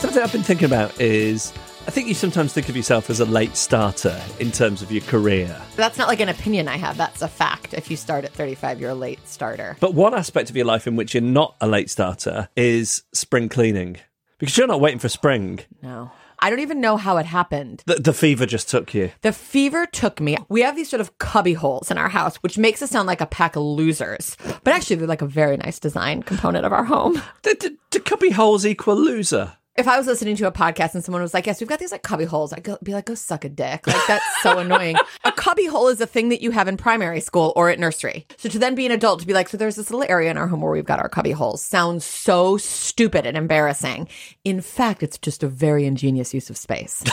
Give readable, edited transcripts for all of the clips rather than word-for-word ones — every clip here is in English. Something I've been thinking about is, I think you sometimes think of yourself as a late starter in terms of your career. That's not like an opinion I have. That's a fact. If you start at 35, you're a late starter. But one aspect of your life in which you're not a late starter is spring cleaning. Because you're not waiting for spring. No. I don't even know how it happened. The fever just took you. The fever took me. We have these sort of cubby holes in our house, which makes us sound like a pack of losers. But actually, they're like a very nice design component of our home. Do cubby holes equal loser? If I was listening to a podcast and someone was like, yes, we've got these like cubby holes, I'd be like, go suck a dick. Like, that's so annoying. A cubby hole is a thing that you have in primary school or at nursery. So to then be an adult, to be like, so there's this little area in our home where we've got our cubby holes, sounds so stupid and embarrassing. In fact, it's just a very ingenious use of space.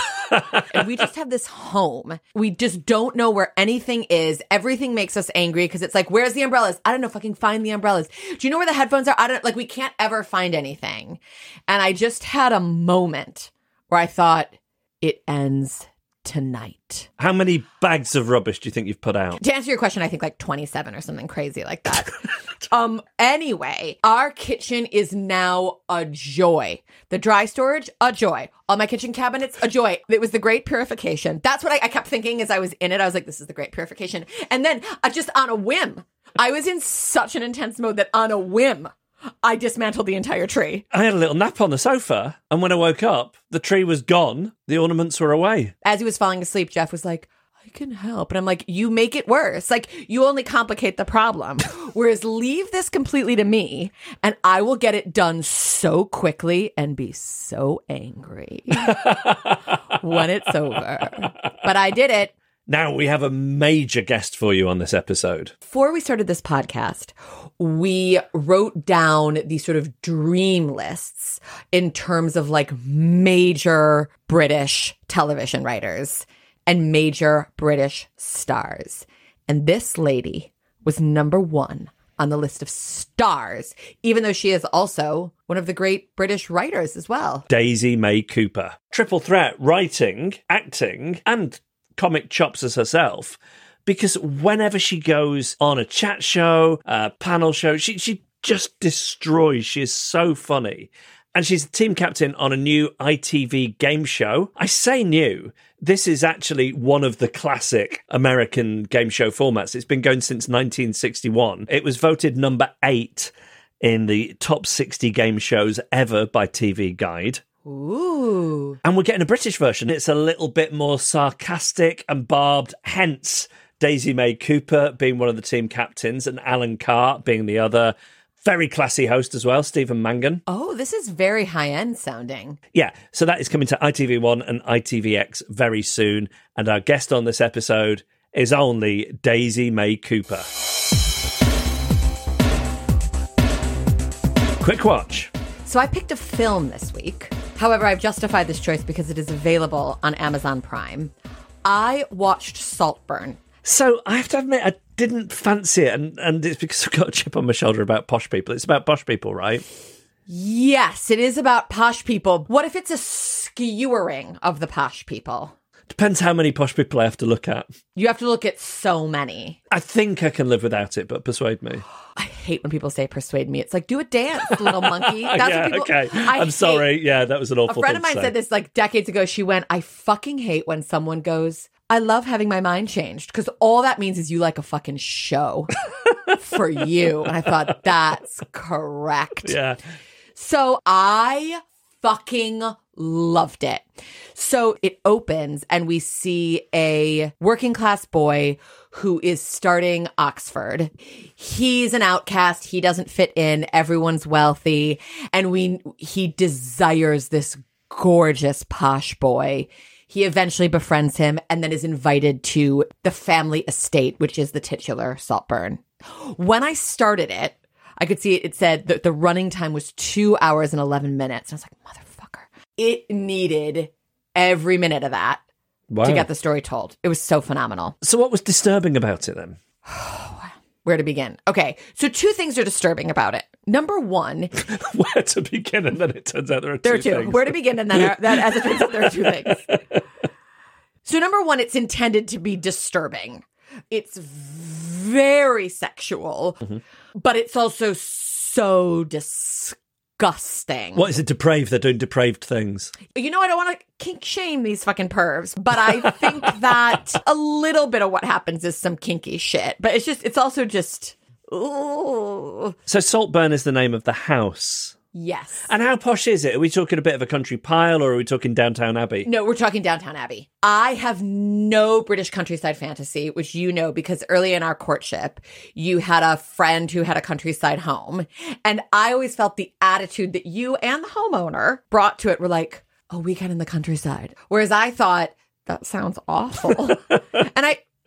And we just have this home. We just don't know where anything is. Everything makes us angry because it's like, where's the umbrellas? I don't know if I can find the umbrellas. Do you know where the headphones are? I don't, like, we can't ever find anything. And I just had a moment where I thought, it ends tonight. How many bags of rubbish do you think you've put out? To answer your question, I think like 27 or something crazy like that. Anyway, our kitchen is now a joy. The dry storage, a joy. All my kitchen cabinets, a joy. It was the great purification. That's what I kept thinking as I was in it. I was like, this is the great purification. And then just on a whim, I was in such an intense mode that on a whim, I dismantled the entire tree. I had a little nap on the sofa, and when I woke up, the tree was gone. The ornaments were away. As he was falling asleep, Jeff was like, I can help. And I'm like, you make it worse. Like, you only complicate the problem. Whereas leave this completely to me, and I will get it done so quickly and be so angry when it's over. But I did it. Now we have a major guest for you on this episode. Before we started this podcast, we wrote down these sort of dream lists in terms of like major British television writers and major British stars. And this lady was number one on the list of stars, even though she is also one of the great British writers as well. Daisy May Cooper. Triple threat, writing, acting, and comic chops as herself, because whenever she goes on a chat show, a panel show, she just destroys. She is so funny. And she's the team captain on a new ITV game show. I say new. This is actually one of the classic American game show formats. It's been going since 1961. It was voted number 8 in the top 60 game shows ever by TV Guide. Ooh. And we're getting a British version. It's a little bit more sarcastic and barbed, hence Daisy May Cooper being one of the team captains and Alan Carr being the other. Very classy host as well, Stephen Mangan. Oh, this is very high-end sounding. Yeah, so that is coming to ITV1 and ITVX very soon. And our guest on this episode is only Daisy May Cooper. Quick watch. So I picked a film this week. However, I've justified this choice because it is available on Amazon Prime. I watched Saltburn. So I have to admit, I didn't fancy it, and it's because I've got a chip on my shoulder about posh people. It's about posh people, right? Yes, it is about posh people. What if it's a skewering of the posh people? Depends how many posh people I have to look at. You have to look at so many. I think I can live without it, but persuade me. I hate when people say persuade me. It's like, do a dance, little monkey. That's yeah, what people, okay. I'm sorry. Yeah, that was an awful thing to say. A friend of mine said this like decades ago. She went, I fucking hate when someone goes, I love having my mind changed because all that means is you like a fucking show for you. And I thought, that's correct. Yeah. So I fucking loved it. So it opens and we see a working class boy who is starting Oxford. He's an outcast. He doesn't fit in. Everyone's wealthy. And he desires this gorgeous posh boy. He eventually befriends him and then is invited to the family estate, which is the titular Saltburn. When I started it, I could see it said that the running time was 2 hours and 11 minutes. And I was like, motherfucker. It needed every minute of that to get the story told. It was so phenomenal. So what was disturbing about it then? Where to begin? Okay, so two things are disturbing about it. Number one. Where to begin, and then it turns out there are two things. Where to begin, and then as it turns out, there are two things. So number one, it's intended to be disturbing. It's very sexual, but it's also so disgusting. What is it, depraved? They're doing depraved things. You know, I don't want to kink shame these fucking pervs, but I think that a little bit of what happens is some kinky shit. But it's also just... Ooh. So Saltburn is the name of the house. Yes. And how posh is it? Are we talking a bit of a country pile or are we talking Downton Abbey? No, we're talking Downton Abbey. I have no British countryside fantasy, which you know because early in our courtship, you had a friend who had a countryside home. And I always felt the attitude that you and the homeowner brought to it were like, a weekend in the countryside. Whereas I thought, that sounds awful.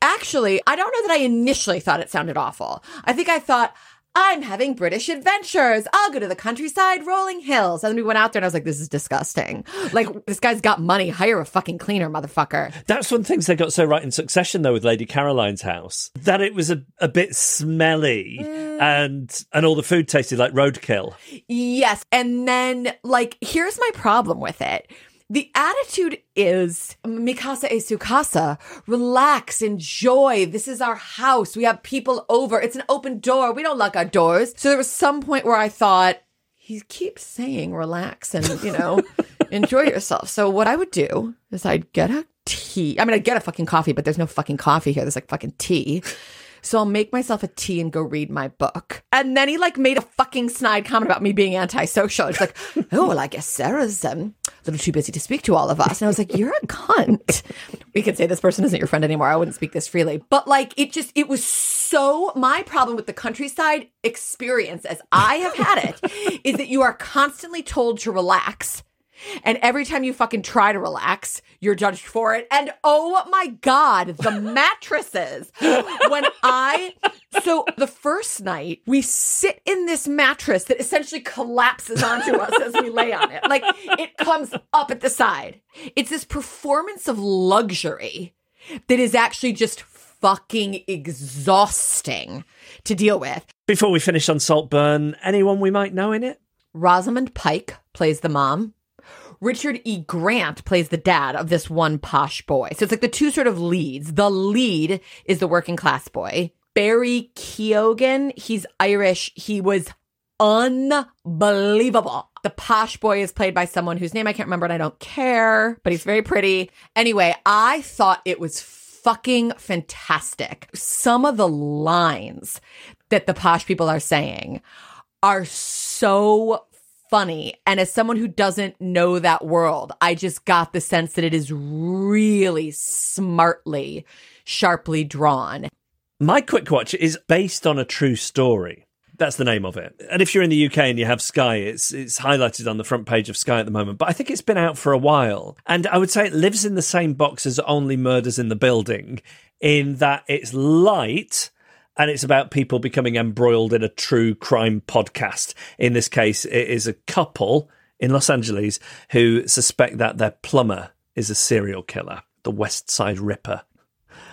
Actually, I don't know that I initially thought it sounded awful. I think I thought, I'm having British adventures. I'll go to the countryside, rolling hills. And then we went out there and I was like, this is disgusting. Like, this guy's got money. Hire a fucking cleaner, motherfucker. That's one of the things they got so right in Succession, though, with Lady Caroline's house, that it was a bit smelly and all the food tasted like roadkill. Yes. And then, like, here's my problem with it. The attitude is, mikasa e sukasa, relax, enjoy, this is our house, we have people over, it's an open door, we don't lock our doors. So there was some point where I thought, he keeps saying relax and, you know, enjoy yourself. So what I would do is I'd get a tea. I mean, I'd get a fucking coffee, but there's no fucking coffee here, there's like fucking tea. So I'll make myself a tea and go read my book. And then he, like, made a fucking snide comment about me being antisocial. It's like, oh, well, I guess Sarah's a little too busy to speak to all of us. And I was like, you're a cunt. We could say this person isn't your friend anymore. I wouldn't speak this freely. But, like, it was so... My problem with the countryside experience, as I have had it, is that you are constantly told to relax. And every time you fucking try to relax, you're judged for it. And oh my God, the mattresses. So the first night, we sit in this mattress that essentially collapses onto us as we lay on it. Like, it comes up at the side. It's this performance of luxury that is actually just fucking exhausting to deal with. Before we finish on Saltburn, anyone we might know in it? Rosamund Pike plays the mom. Richard E. Grant plays the dad of this one posh boy. So it's like the two sort of leads. The lead is the working class boy. Barry Keoghan, he's Irish. He was unbelievable. The posh boy is played by someone whose name I can't remember and I don't care, but he's very pretty. Anyway, I thought it was fucking fantastic. Some of the lines that the posh people are saying are so funny. And as someone who doesn't know that world, I just got the sense that it is really smartly, sharply drawn. My quick watch is Based on a True Story. That's the name of it. And if you're in the UK and you have Sky, it's highlighted on the front page of Sky at the moment. But I think it's been out for a while. And I would say it lives in the same box as Only Murders in the Building, in that it's light... And it's about people becoming embroiled in a true crime podcast. In this case, it is a couple in Los Angeles who suspect that their plumber is a serial killer, the West Side Ripper.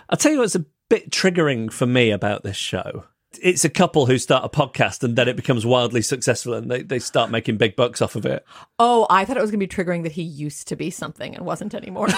I'll tell you what's a bit triggering for me about this show. It's a couple who start a podcast and then it becomes wildly successful and they start making big bucks off of it. Oh, I thought it was going to be triggering that he used to be something and wasn't anymore.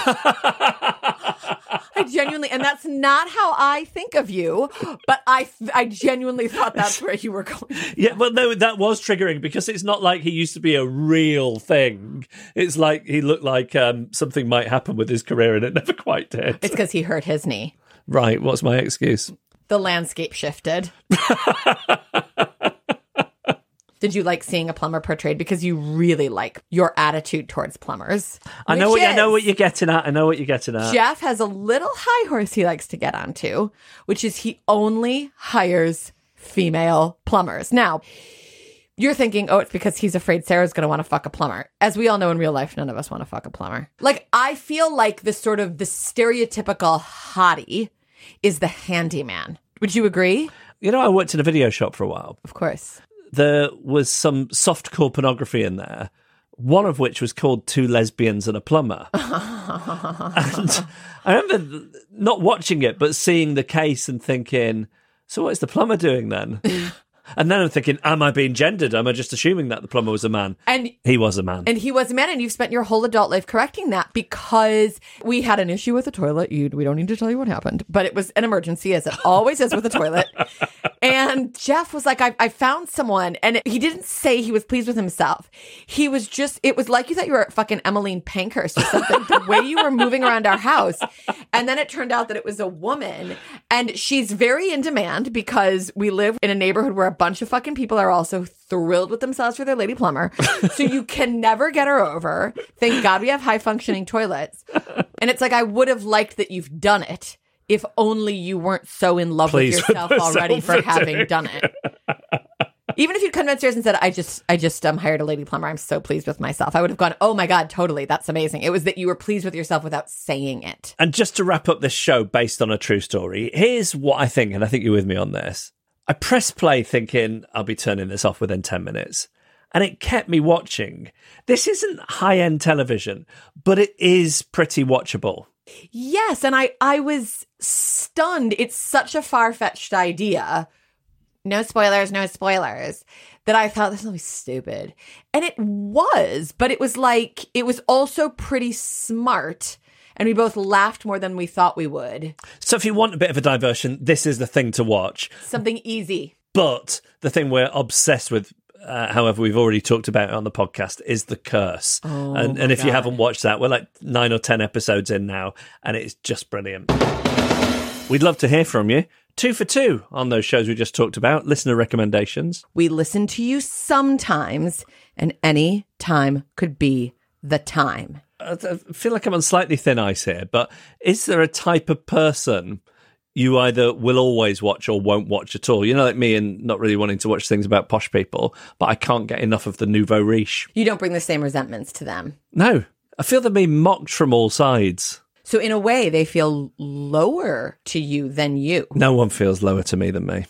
I genuinely, and that's not how I think of you, but I genuinely thought that's where you were going. Yeah, well, no, that was triggering because it's not like he used to be a real thing. It's like he looked like something might happen with his career and it never quite did. It's because he hurt his knee. Right, what's my excuse? The landscape shifted. Did you like seeing a plumber portrayed? Because you really like your attitude towards plumbers. I know what you're getting at. I know what you're getting at. Jeff has a little high horse he likes to get onto, which is he only hires female plumbers. Now, you're thinking, oh, it's because he's afraid Sarah's going to want to fuck a plumber. As we all know in real life, none of us want to fuck a plumber. Like, I feel like this sort of the stereotypical hottie is the handyman. Would you agree? You know, I worked in a video shop for a while. Of course. There was some softcore pornography in there, one of which was called Two Lesbians and a Plumber. And I remember not watching it, but seeing the case and thinking, so what is the plumber doing then? And then I'm thinking, am I being gendered? Am I just assuming that the plumber was a man? And he was a man. And he was a man, and you've spent your whole adult life correcting that because we had an issue with the toilet. We don't need to tell you what happened, but it was an emergency, as it always is with a toilet. And Jeff was like, I found someone, and he didn't say he was pleased with himself. He was just, it was like you thought you were at fucking Emmeline Pankhurst or something, the way you were moving around our house. And then it turned out that it was a woman, and she's very in demand because we live in a neighborhood where a bunch of fucking people are also thrilled with themselves for their lady plumber. So you can never get her over. Thank God we have high functioning toilets. And it's like, I would have liked that you've done it if only you weren't so in love with yourself already for having done it. Even if you'd come downstairs and said, I just hired a lady plumber. I'm so pleased with myself. I would have gone, oh my God, totally. That's amazing. It was that you were pleased with yourself without saying it. And just to wrap up this show based on a true story, here's what I think, and I think you're with me on this. I pressed play thinking I'll be turning this off within 10 minutes. And it kept me watching. This isn't high-end television, but it is pretty watchable. Yes, and I was stunned. It's such a far-fetched idea. No spoilers. That I thought, this will be stupid. And it was, but it was like, it was also pretty smart. And we both laughed more than we thought we would. So if you want a bit of a diversion, this is the thing to watch. Something easy. But the thing we're obsessed with, however, we've already talked about it on the podcast, is The Curse. Oh, and if God. You haven't watched that, we're like 9 or 10 episodes in now, and it's just brilliant. We'd love to hear from you. 2 for 2 on those shows we just talked about. Listener recommendations. We listen to you sometimes, and any time could be the time. I feel like I'm on slightly thin ice here, but is there a type of person you either will always watch or won't watch at all? You know, like me and not really wanting to watch things about posh people, but I can't get enough of the nouveau riche. You don't bring the same resentments to them. No. I feel they're being mocked from all sides. So in a way, they feel lower to you than you. No one feels lower to me than me.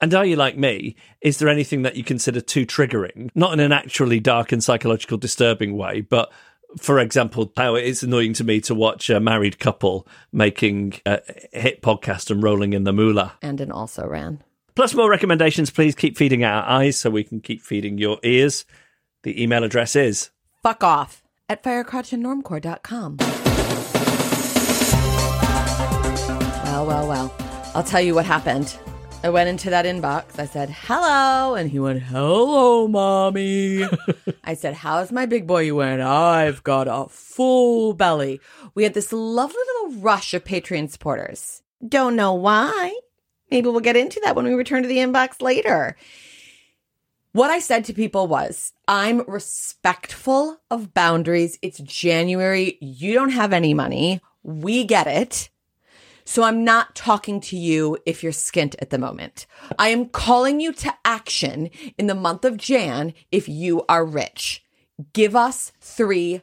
And are you like me? Is there anything that you consider too triggering? Not in an actually dark and psychological disturbing way, but... For example, how it's annoying to me to watch a married couple making a hit podcast and rolling in the moolah. And an also ran. Plus more recommendations, please keep feeding our eyes so we can keep feeding your ears. The email address is... fuckoff@firecrotchandnormcore.com. Well. I'll tell you what happened. I went into that inbox. I said, hello. And he went, hello, mommy. I said, how's my big boy? He went, I've got a full belly. We had this lovely little rush of Patreon supporters. Don't know why. Maybe we'll get into that when we return to the inbox later. What I said to people was, I'm respectful of boundaries. It's January. You don't have any money. We get it. So I'm not talking to you if you're skint at the moment. I am calling you to action in the month of Jan if you are rich. Give us £3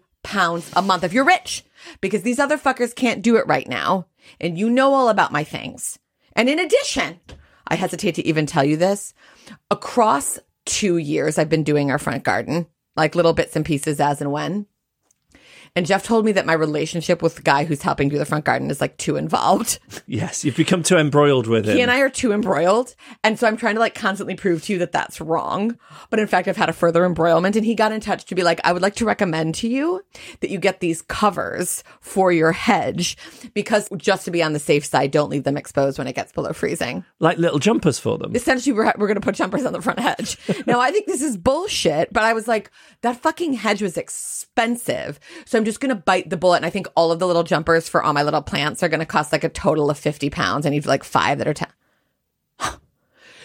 a month if you're rich, because these other fuckers can't do it right now. And you know all about my things. And in addition, I hesitate to even tell you this, across 2 years I've been doing our front garden, like little bits and pieces as and when. And Jeff told me that my relationship with the guy who's helping do the front garden is like too involved. Yes, you've become too embroiled with him. He and I are too embroiled. And so I'm trying to like constantly prove to you that that's wrong. But in fact, I've had a further embroilment. And he got in touch to be like, I would like to recommend to you that you get these covers for your hedge because just to be on the safe side, don't leave them exposed when it gets below freezing. Like little jumpers for them. Essentially, we're going to put jumpers on the front hedge. Now, I think this is bullshit, but I was like, that fucking hedge was expensive. So I'm just going to bite the bullet. And I think all of the little jumpers for all my little plants are going to cost like a total of 50 pounds. I need like 5 that are 10.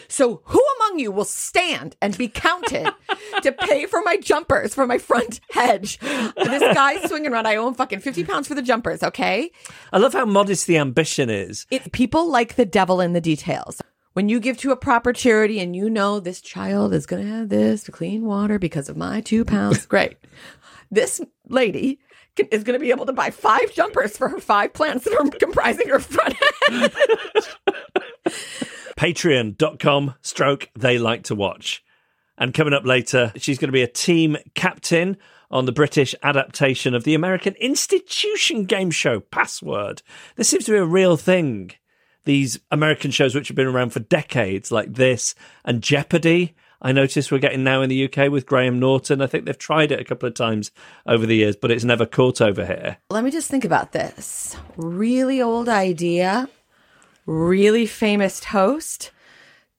So who among you will stand and be counted to pay for my jumpers for my front hedge? This guy's swinging around. I owe him fucking 50 pounds for the jumpers, okay? I love how modest the ambition is. People like the devil in the details. When you give to a proper charity and you know this child is going to have this clean water because of my 2 pounds, great. This lady is going to be able to buy 5 jumpers for her 5 plants that are comprising her front hedge. Patreon.com/TheyLikeToWatch. And coming up later, she's going to be a team captain on the British adaptation of the American institution game show Password. This seems to be a real thing. These American shows which have been around for decades, like this and Jeopardy, I notice we're getting now in the UK with Graham Norton. I think they've tried it a couple of times over the years, but it's never caught over here. Let me just think about this. Really old idea. Really famous host.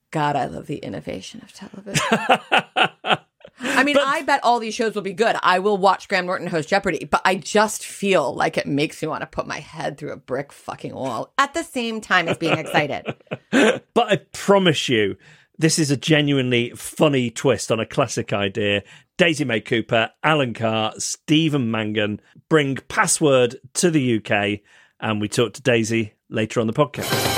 God, I love the innovation of television. I mean, I bet all these shows will be good. I will watch Graham Norton host Jeopardy, but I just feel like it makes me want to put my head through a brick fucking wall at the same time as being excited. But I promise you, this is a genuinely funny twist on a classic idea. Daisy May Cooper, Alan Carr, Stephen Mangan bring Password to the UK, and we talk to Daisy later on the podcast.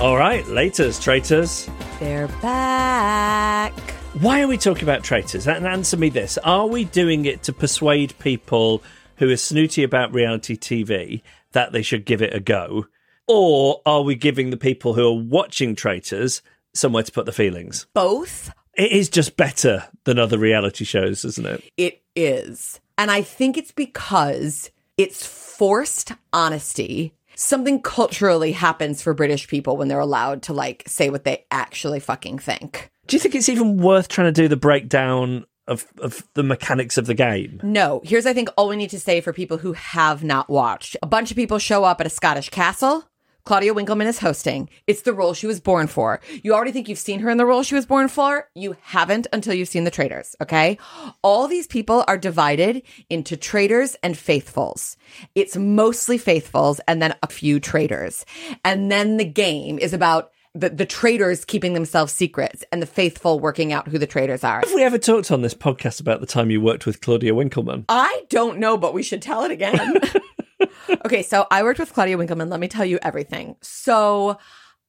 All right, laters, traitors. They're back. Why are we talking about traitors? And answer me this. Are we doing it to persuade people who are snooty about reality TV that they should give it a go? Or are we giving the people who are watching Traitors somewhere to put the feelings? Both. It is just better than other reality shows, isn't it? It is. And I think it's because it's forced honesty. Something culturally happens for British people when they're allowed to, like, say what they actually fucking think. Do you think it's even worth trying to do the breakdown of the mechanics of the game? No. Here's, I think, all we need to say for people who have not watched. A bunch of people show up at a Scottish castle. Claudia Winkleman is hosting. It's the role she was born for. You already think you've seen her in the role she was born for. You haven't until you've seen The Traitors, okay? All these people are divided into traitors and faithfuls. It's mostly faithfuls and then a few traitors. And then the game is about the traitors keeping themselves secrets and the faithful working out who the traitors are. Have we ever talked on this podcast about the time you worked with Claudia Winkleman? I don't know, but we should tell it again. Okay, so I worked with Claudia Winkleman. Let me tell you everything. So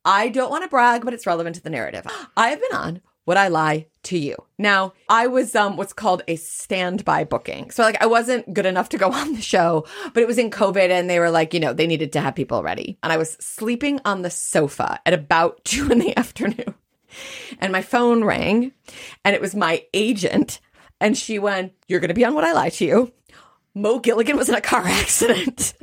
I don't want to brag, but it's relevant to the narrative. I have been on Would I Lie to You? Now, I was what's called a standby booking. So, like, I wasn't good enough to go on the show, but it was in COVID and they were like, you know, they needed to have people ready. And I was sleeping on the sofa at about 2 p.m. and my phone rang and it was my agent. And she went, "You're going to be on Would I Lie to You. Mo Gilligan was in a car accident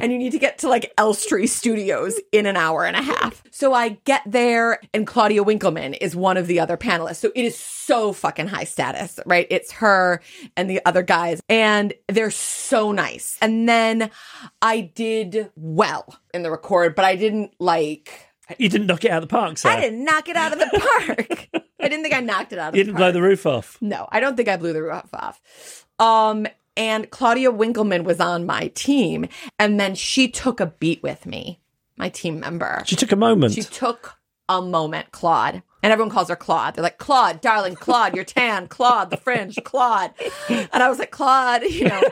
and you need to get to like Elstree Studios in an hour and a half." So I get there and Claudia Winkleman is one of the other panelists. So it is so fucking high status, right? It's her and the other guys and they're so nice. And then I did well in the record, but I didn't like... You didn't knock it out of the park, sir. I didn't knock it out of the park. I didn't think I knocked it out of the park. You didn't blow the roof off. No, I don't think I blew the roof off. And Claudia Winkleman was on my team. And then she took a beat with me, my team member. She took a moment. She took a moment, Claude. And everyone calls her Claude. They're like, "Claude, darling, Claude, you're tan, Claude, the fringe, Claude." And I was like, "Claude, you know."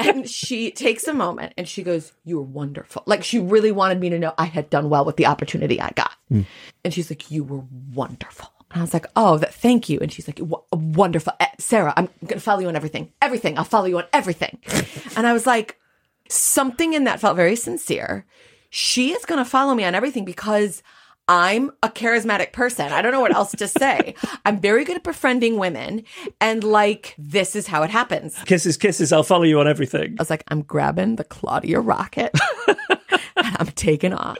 And she takes a moment and she goes, "You're wonderful." Like, she really wanted me to know I had done well with the opportunity I got. Mm. And she's like, "You were wonderful." And I was like, "Oh, thank you." And she's like, "Wonderful. Sarah, I'm going to follow you on everything. Everything. I'll follow you on everything." And I was like, something in that felt very sincere. She is going to follow me on everything because I'm a charismatic person. I don't know what else to say. I'm very good at befriending women. And like, this is how it happens. Kisses, kisses. I'll follow you on everything. I was like, I'm grabbing the Claudia rocket and I'm taking off.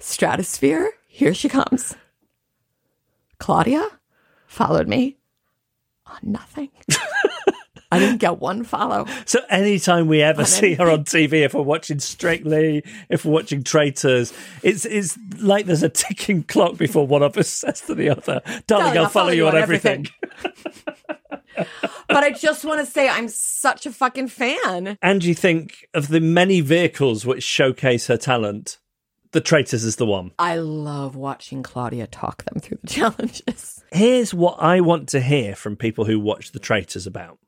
Stratosphere. Here she comes. Claudia followed me on nothing. I didn't get one follow. So anytime we ever see her on TV, if we're watching Strictly, if we're watching Traitors, it's like there's a ticking clock before one of us says to the other, darling, I'll follow you on everything. But I just want to say I'm such a fucking fan. And you think of the many vehicles which showcase her talent, The Traitors is the one. I love watching Claudia talk them through the challenges. Here's what I want to hear from people who watch The Traitors about.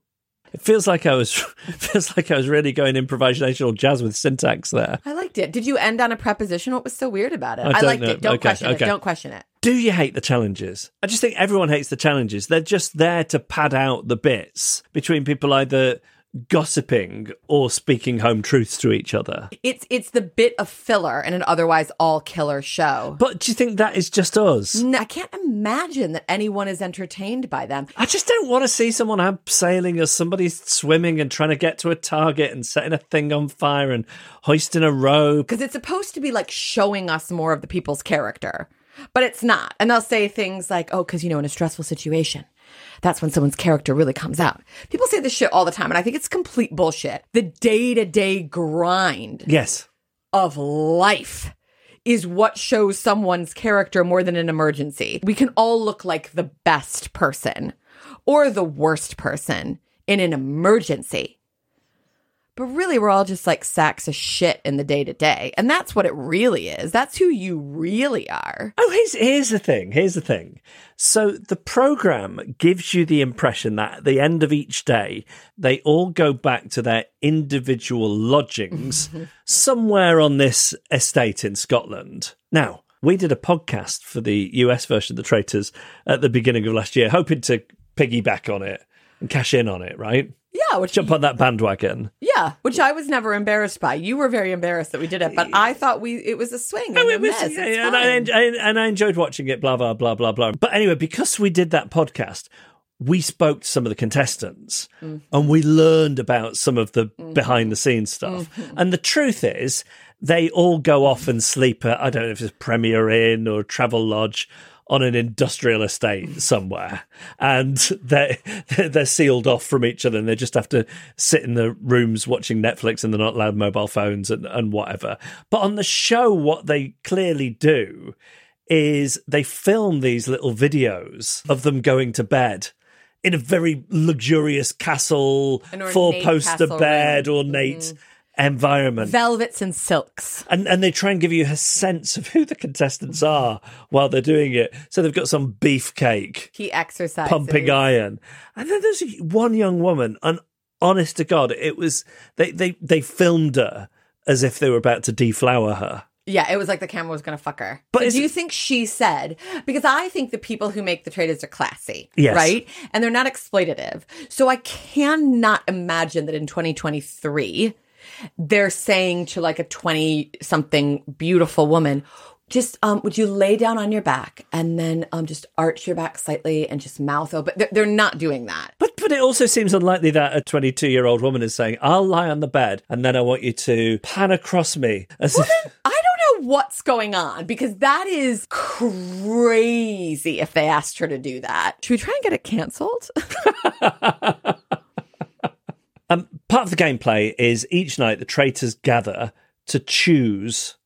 It feels like I was really going improvisational jazz with syntax there. I liked it. Did you end on a preposition? What was so weird about it? I liked it. Don't question it. Do you hate the challenges? I just think everyone hates the challenges. They're just there to pad out the bits between people either gossiping or speaking home truths to each other. It's the bit of filler in an otherwise all-killer show. But do you think that is just us? I can't imagine that anyone is entertained by them. I just don't want to see someone abseiling or somebody swimming and trying to get to a target and setting a thing on fire and hoisting a rope. Because it's supposed to be like showing us more of the people's character, but it's not. And they'll say things like, oh, because, you know, in a stressful situation, that's when someone's character really comes out. People say this shit all the time, and I think it's complete bullshit. The day-to-day grind of life is what shows someone's character more than an emergency. We can all look like the best person or the worst person in an emergency. But really, we're all just like sacks of shit in the day-to-day. And that's what it really is. That's who you really are. Oh, here's the thing. So the program gives you the impression that at the end of each day, they all go back to their individual lodgings somewhere on this estate in Scotland. Now, we did a podcast for the US version of The Traitors at the beginning of last year, hoping to piggyback on it and cash in on it, right? Yeah, jump on that bandwagon. Yeah, which I was never embarrassed by. You were very embarrassed that we did it, but I thought it was a swing. And I enjoyed watching it. Blah blah blah blah blah. But anyway, because we did that podcast, we spoke to some of the contestants and we learned about some of the behind the scenes stuff. And the truth is, they all go off and sleep at, I don't know if it's Premier Inn or Travel Lodge, on an industrial estate somewhere, and they're sealed off from each other, and they just have to sit in the rooms watching Netflix, and they're not allowed mobile phones and whatever. But on the show, what they clearly do is they film these little videos of them going to bed in a very luxurious castle, four-poster bed, ornate environment, velvets and silks, and they try and give you a sense of who the contestants are while they're doing it. So they've got some beefcake, he exercises, pumping iron, and then there's one young woman, and honest to God, it was they filmed her as if they were about to deflower her. Yeah, it was like the camera was going to fuck her. But so do you think she said, because I think the people who make The Traitors are classy, right? And they're not exploitative. So I cannot imagine that in 2023 they're saying to like a 20-something beautiful woman, just would you lay down on your back and then just arch your back slightly and just mouth open. They're not doing that. But it also seems unlikely that a 22-year-old woman is saying, I'll lie on the bed and then I want you to pan across me. I don't know what's going on, because that is crazy if they asked her to do that. Should we try and get it cancelled? Part of the gameplay is each night the traitors gather to choose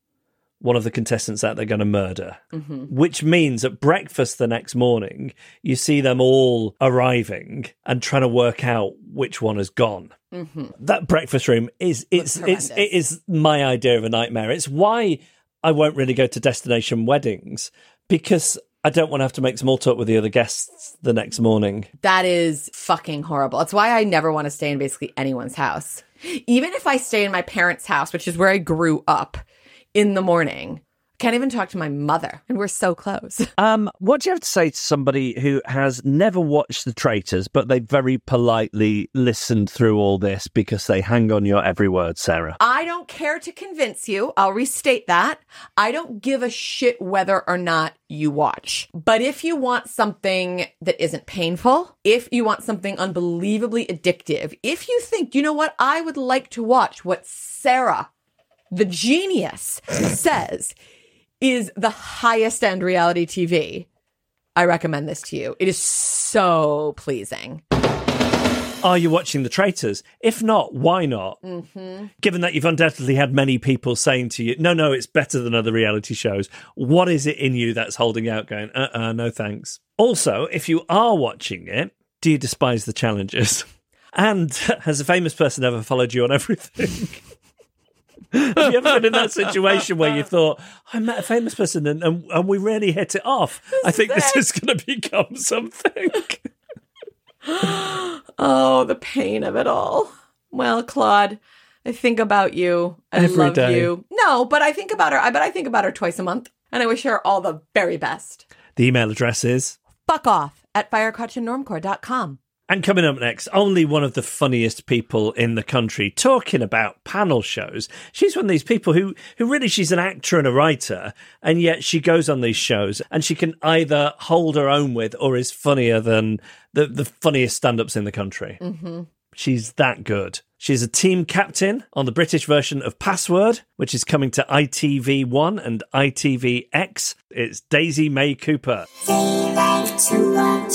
one of the contestants that they're going to murder, which means at breakfast the next morning, you see them all arriving and trying to work out which one has gone. That breakfast room is my idea of a nightmare. It's why I won't really go to destination weddings, because I don't want to have to make small talk with the other guests the next morning. That is fucking horrible. That's why I never want to stay in basically anyone's house. Even if I stay in my parents' house, which is where I grew up, in the morning, Can't even talk to my mother, and we're so close. What do you have to say to somebody who has never watched The Traitors, but they very politely listened through all this because they hang on your every word, Sarah? I don't care to convince you. I'll restate that. I don't give a shit whether or not you watch. But if you want something that isn't painful, if you want something unbelievably addictive, if you think, you know what, I would like to watch what Sarah, the genius, says is the highest end reality TV, I recommend this to you. It is so pleasing. Are you watching The Traitors? If not, why not? Mm-hmm. Given that you've undoubtedly had many people saying to you, no, it's better than other reality shows. What is it in you that's holding out going, no thanks? Also, if you are watching it, do you despise the challenges? And has a famous person ever followed you on everything? Have you ever been in that situation where you thought, I met a famous person and we really hit it off? I think this is going to become something. Oh, the pain of it all. Well, Claude, I think about you. I love you every day. No, but I think about her. I bet I think about her twice a month. And I wish her all the very best. The email address is fuckoff@firecrotchandnormcore.com. And coming up next, only one of the funniest people in the country talking about panel shows. She's one of these people who really, she's an actor and a writer, and yet she goes on these shows and she can either hold her own with or is funnier than the funniest stand-ups in the country. Mm-hmm. She's that good. She's a team captain on the British version of Password, which is coming to ITV1 and ITVX. It's Daisy May Cooper. They like to watch.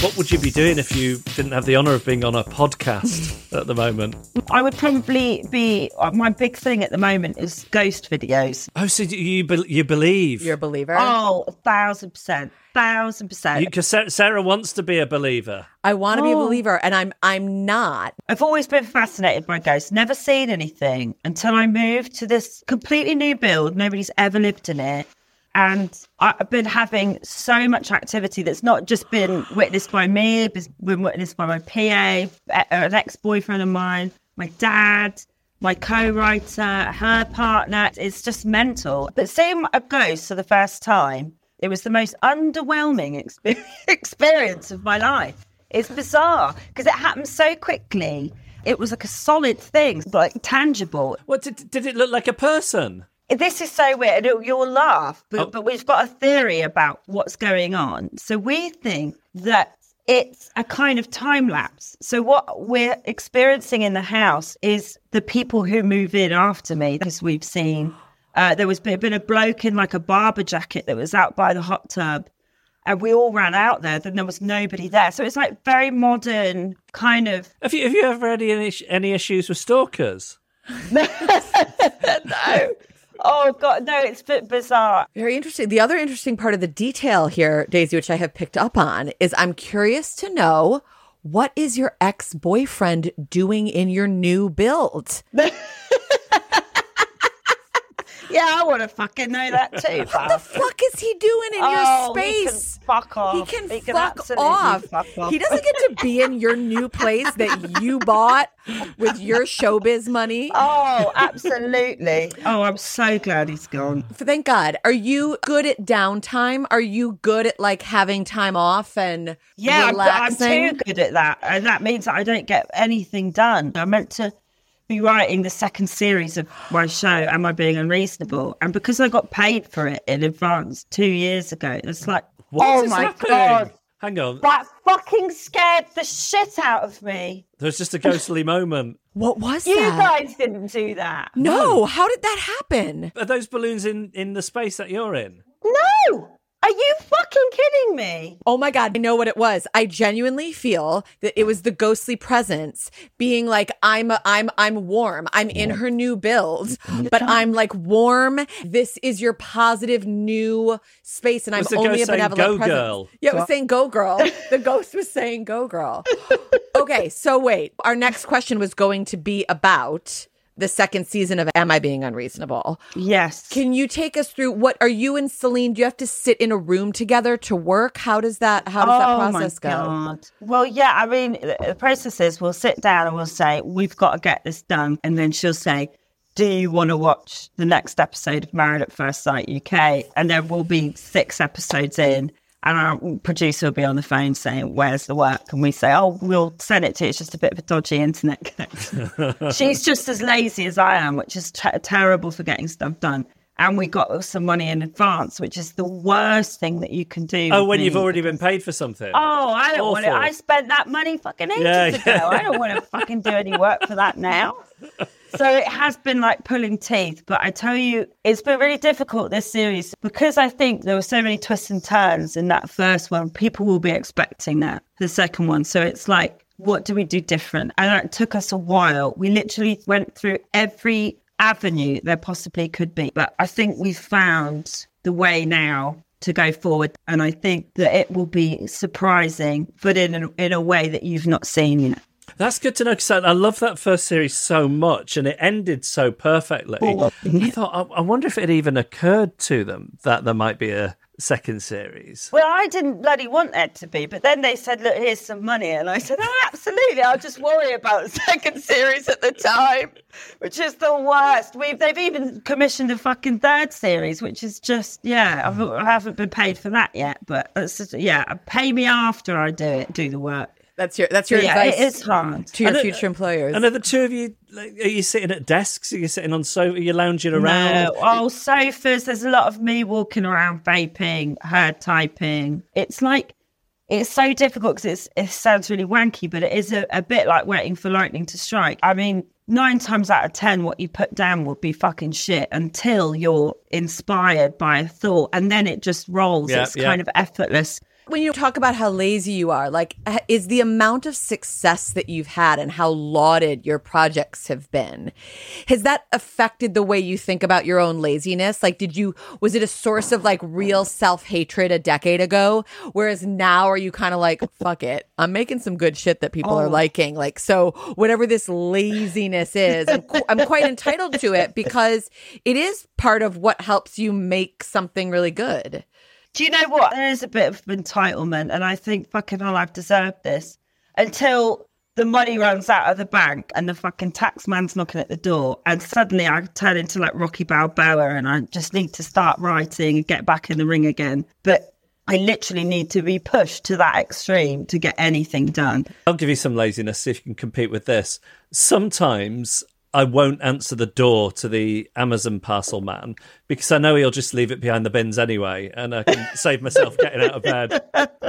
What would you be doing if you didn't have the honour of being on a podcast at the moment? I would probably be... My big thing at the moment is ghost videos. Oh, so you believe? You're a believer? Oh, 1,000%. 1,000%. Because Sarah wants to be a believer. I want to be a believer, and I'm not. I've always been fascinated by ghosts. Never seen anything until I moved to this completely new build. Nobody's ever lived in it. And I've been having so much activity that's not just been witnessed by me, it's been witnessed by my PA, an ex-boyfriend of mine, my dad, my co-writer, her partner. It's just mental. But seeing a ghost for the first time, it was the most underwhelming experience of my life. It's bizarre because it happened so quickly. It was like a solid thing, like tangible. What, did it look like a person? This is so weird. You'll laugh, but we've got a theory about what's going on. So we think that it's a kind of time lapse. So what we're experiencing in the house is the people who move in after me, because we've seen there was been a bloke in like a barber jacket that was out by the hot tub, and we all ran out there. Then there was nobody there. So it's like very modern kind of. Have you ever had any issues with stalkers? No. Oh, God, no, it's a bit bizarre. Very interesting. The other interesting part of the detail here, Daisy, which I have picked up on, is I'm curious to know, what is your ex-boyfriend doing in your new build? Yeah, I want to fucking know that too. What the fuck is he doing in your space? He can fuck off. He can fuck off. He doesn't get to be in your new place that you bought with your showbiz money. Oh, absolutely. Oh, I'm so glad he's gone. Thank God. Are you good at downtime? Are you good at like having time off and relaxing? I'm too good at that. And that means that I don't get anything done. I meant to be writing the second series of my show, Am I Being Unreasonable? And because I got paid for it in advance 2 years ago, it's like, what is happening? God. Hang on. That fucking scared the shit out of me. There was just a ghostly moment. What was that? You guys didn't do that. No. How did that happen? Are those balloons in the space that you're in? No. Are you fucking kidding me? Oh, my God. I know what it was. I genuinely feel that it was the ghostly presence being like, I'm warm. I'm in her new build, but I'm like warm. This is your positive new space. And I'm only a benevolent presence. Girl. Yeah, it was saying go, girl. The ghost was saying go, girl. Okay, so wait. Our next question was going to be about the second season of Am I Being Unreasonable? Yes. Can you take us through what are you and Celine? Do you have to sit in a room together to work? How does that process go? God. Well, yeah, I mean, the process is we'll sit down and we'll say, we've got to get this done. And then she'll say, do you want to watch the next episode of Married at First Sight UK? And then we'll be 6 episodes in. And our producer will be on the phone saying, where's the work? And we say, oh, we'll send it to you. It's just a bit of a dodgy internet connection. She's just as lazy as I am, which is terrible for getting stuff done. And we got some money in advance, which is the worst thing that you can do. Oh, when you've already been paid for something. Oh, I don't want it. I spent that money fucking ages ago. I don't want to fucking do any work for that now. So it has been like pulling teeth. But I tell you, it's been really difficult, this series, because I think there were so many twists and turns in that first one. People will be expecting that, the second one. So it's like, what do we do different? And it took us a while. We literally went through every avenue there possibly could be, but I think we've found the way now to go forward, and I think that it will be surprising, but in a way that you've not seen yet. That's good to know, because I love that first series so much, and it ended so perfectly. Oh, yeah. I thought, I wonder if it even occurred to them that there might be a second series. Well, I didn't bloody want that to be, but then they said, look, here's some money, and I said, oh, absolutely, I'll just worry about the second series at the time, which is the worst. They've even commissioned a fucking third series, which is just, yeah, I haven't been paid for that yet, but that's just, yeah, pay me after I do the work. That's your advice. It is hard to your future employers. And are the two of you, like, are you sitting at desks? Are you sitting on sofa? Are you lounging around? No. Oh, sofas. There's a lot of me walking around vaping, her typing. It's like, it's so difficult because it sounds really wanky, but it is a bit like waiting for lightning to strike. I mean, 9 times out of 10, what you put down will be fucking shit until you're inspired by a thought. And then it just rolls. Yeah, it's kind of effortless. When you talk about how lazy you are, like, is the amount of success that you've had and how lauded your projects have been, has that affected the way you think about your own laziness? Like, was it a source of like real self-hatred a decade ago? Whereas now are you kind of like, fuck it, I'm making some good shit that people are liking. Like, so whatever this laziness is, I'm quite entitled to it because it is part of what helps you make something really good. Do you know what? There is a bit of entitlement, and I think, fucking hell, I've deserved this. Until the money runs out of the bank and the fucking tax man's knocking at the door, and suddenly I turn into like Rocky Balboa and I just need to start writing and get back in the ring again. But I literally need to be pushed to that extreme to get anything done. I'll give you some laziness, see if you can compete with this. Sometimes I won't answer the door to the Amazon parcel man because I know he'll just leave it behind the bins anyway, and I can save myself getting out of bed.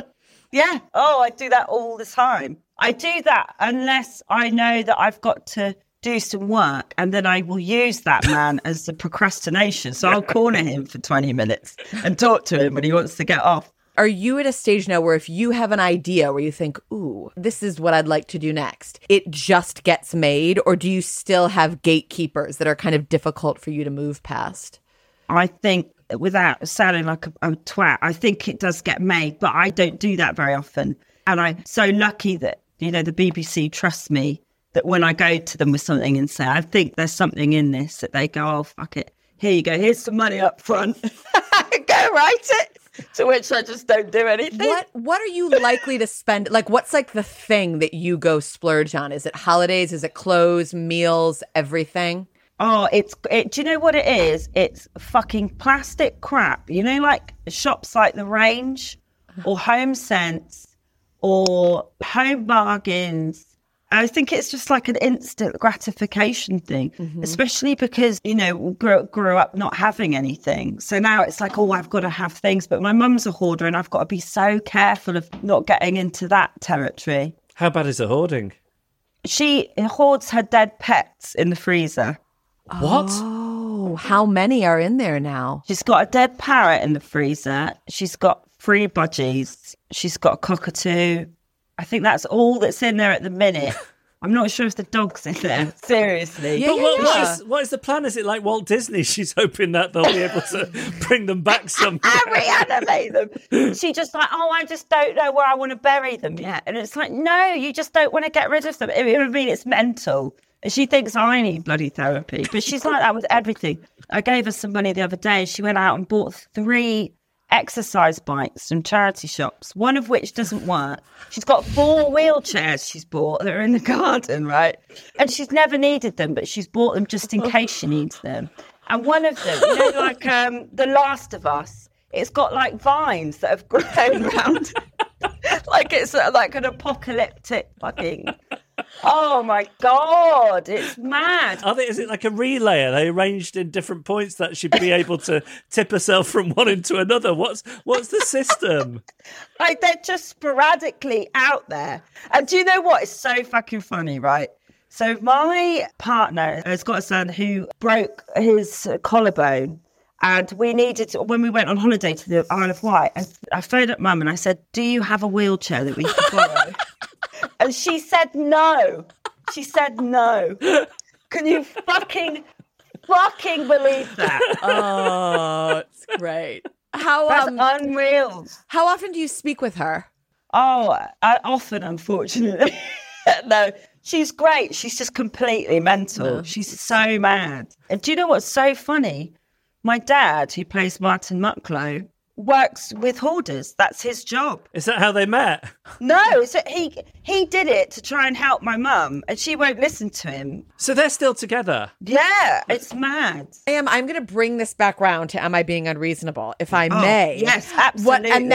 Yeah. Oh, I do that all the time. I do that unless I know that I've got to do some work, and then I will use that man as the procrastination. So I'll corner him for 20 minutes and talk to him when he wants to get off. Are you at a stage now where if you have an idea where you think, ooh, this is what I'd like to do next, it just gets made? Or do you still have gatekeepers that are kind of difficult for you to move past? I think, without sounding like a twat, I think it does get made, but I don't do that very often. And I'm so lucky that, you know, the BBC trusts me, that when I go to them with something and say, I think there's something in this, that they go, oh, fuck it. Here you go. Here's some money up front. Go write it. To which I just don't do anything. What are you likely to spend? Like, what's like the thing that you go splurge on? Is it holidays? Is it clothes, meals, everything? Oh, do you know what it is? It's fucking plastic crap. You know, like shops like The Range or Home Sense or Home Bargains. I think it's just like an instant gratification thing, especially because, you know, we grew up not having anything. So now it's like, oh, I've got to have things. But my mum's a hoarder and I've got to be so careful of not getting into that territory. How bad is the hoarding? She hoards her dead pets in the freezer. What? Oh, how many are in there now? She's got a dead parrot in the freezer. She's got 3 budgies. She's got a cockatoo. I think that's all that's in there at the minute. I'm not sure if the dog's in there. Seriously. What is the plan? Is it like Walt Disney? She's hoping that they'll be able to bring them back somehow. And reanimate them. She just like, oh, I just don't know where I want to bury them yet. And it's like, no, you just don't want to get rid of them. I mean, it's mental. And she thinks I need bloody therapy. But she's like that with everything. I gave her some money the other day. She went out and bought 3 exercise bikes from charity shops, one of which doesn't work. She's got 4 wheelchairs she's bought that are in the garden, right? And she's never needed them, but she's bought them just in case she needs them. And one of them, you know, like The Last of Us, it's got like vines that have grown around like it's like an apocalyptic fucking... Oh my God, it's mad. Is it like a relay? Are they arranged in different points that she'd be able to tip herself from one into another? What's the system? Like they're just sporadically out there. And do you know what? It's so fucking funny, right? So my partner has got a son who broke his collarbone. And we needed, when we went on holiday to the Isle of Wight, I phoned up Mum and I said, do you have a wheelchair that we can borrow? And she said no. Can you fucking believe that? Oh, it's great. That's unreal. How often do you speak with her? Oh, often, unfortunately. No, she's great. She's just completely mental. No. She's so mad. And do you know what's so funny? My dad, who plays Martin Mucklow, works with hoarders. That's his job. Is that how they met? No, so he did it to try and help my mum, and she won't listen to him. So they're still together? Yeah, it's mad. I'm going to bring this back round to Am I Being Unreasonable, if I may. Yes, absolutely. And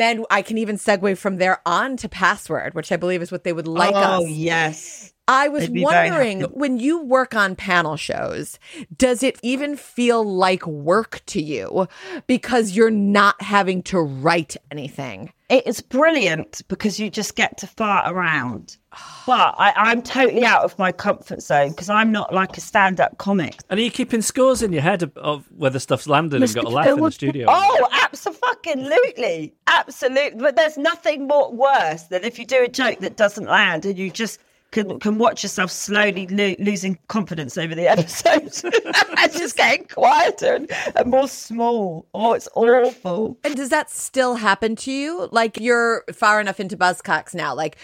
then I can even segue from there on to Password, which I believe is what they would like us. Oh, yes. I was wondering, when you work on panel shows, does it even feel like work to you because you're not having to write anything? It's brilliant because you just get to fart around. But I'm totally out of my comfort zone because I'm not like a stand-up comic. And are you keeping scores in your head of whether stuff's landed and got a laugh in the studio? Oh, absolutely. Absolutely. But there's nothing worse than if you do a joke that doesn't land and you just... Can watch yourself slowly losing confidence over the episodes and just getting quieter and more small. Oh, it's awful. And does that still happen to you? Like, you're far enough into Buzzcocks now. Like,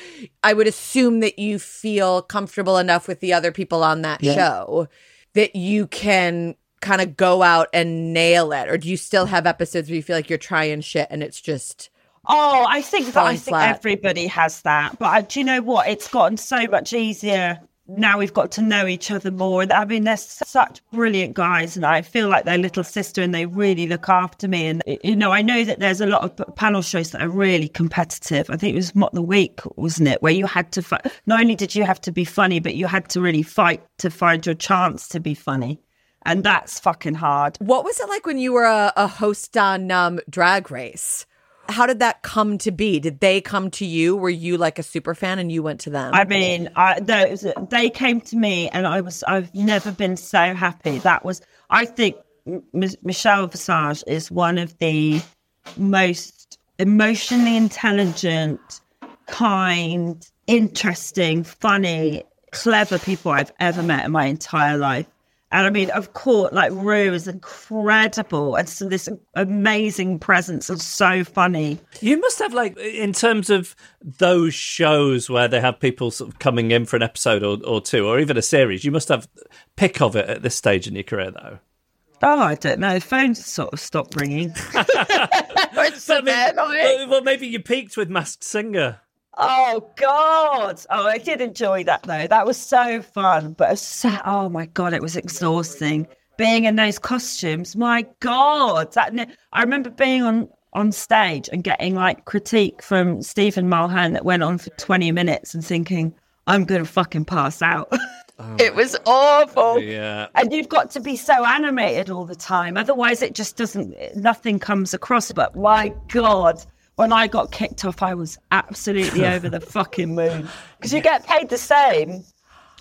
I would assume that you feel comfortable enough with the other people on that show that you can kind of go out and nail it. Or do you still have episodes where you feel like you're trying shit and it's just... Oh, I think everybody has that. But do you know what? It's gotten so much easier. Now we've got to know each other more. I mean, they're such brilliant guys. And I feel like they're little sister and they really look after me. And, you know, I know that there's a lot of panel shows that are really competitive. I think it was Mock the Week, wasn't it? Where you had to fight. Not only did you have to be funny, but you had to really fight to find your chance to be funny. And that's fucking hard. What was it like when you were a host on Drag Race? How did that come to be? Did they come to you? Were you like a super fan and you went to them? I mean, they came to me and I've never been so happy. I think Michelle Visage is one of the most emotionally intelligent, kind, interesting, funny, clever people I've ever met in my entire life. And I mean, of course, like Rue is incredible. And so this amazing presence and so funny. You must have, like, in terms of those shows where they have people sort of coming in for an episode or two, or even a series, you must have pick of it at this stage in your career, though. Oh, I don't know. Phones sort of stopped ringing. Well, maybe you peaked with Masked Singer. Oh, God. Oh, I did enjoy that, though. That was so fun. But oh, my God, it was exhausting. Being in those costumes, my God. I remember being on stage and getting, like, critique from Stephen Mangan that went on for 20 minutes and thinking, I'm going to fucking pass out. Oh, it was awful. Yeah. And you've got to be so animated all the time. Otherwise, it just nothing comes across. But my God, when I got kicked off, I was absolutely over the fucking moon. Because you get paid the same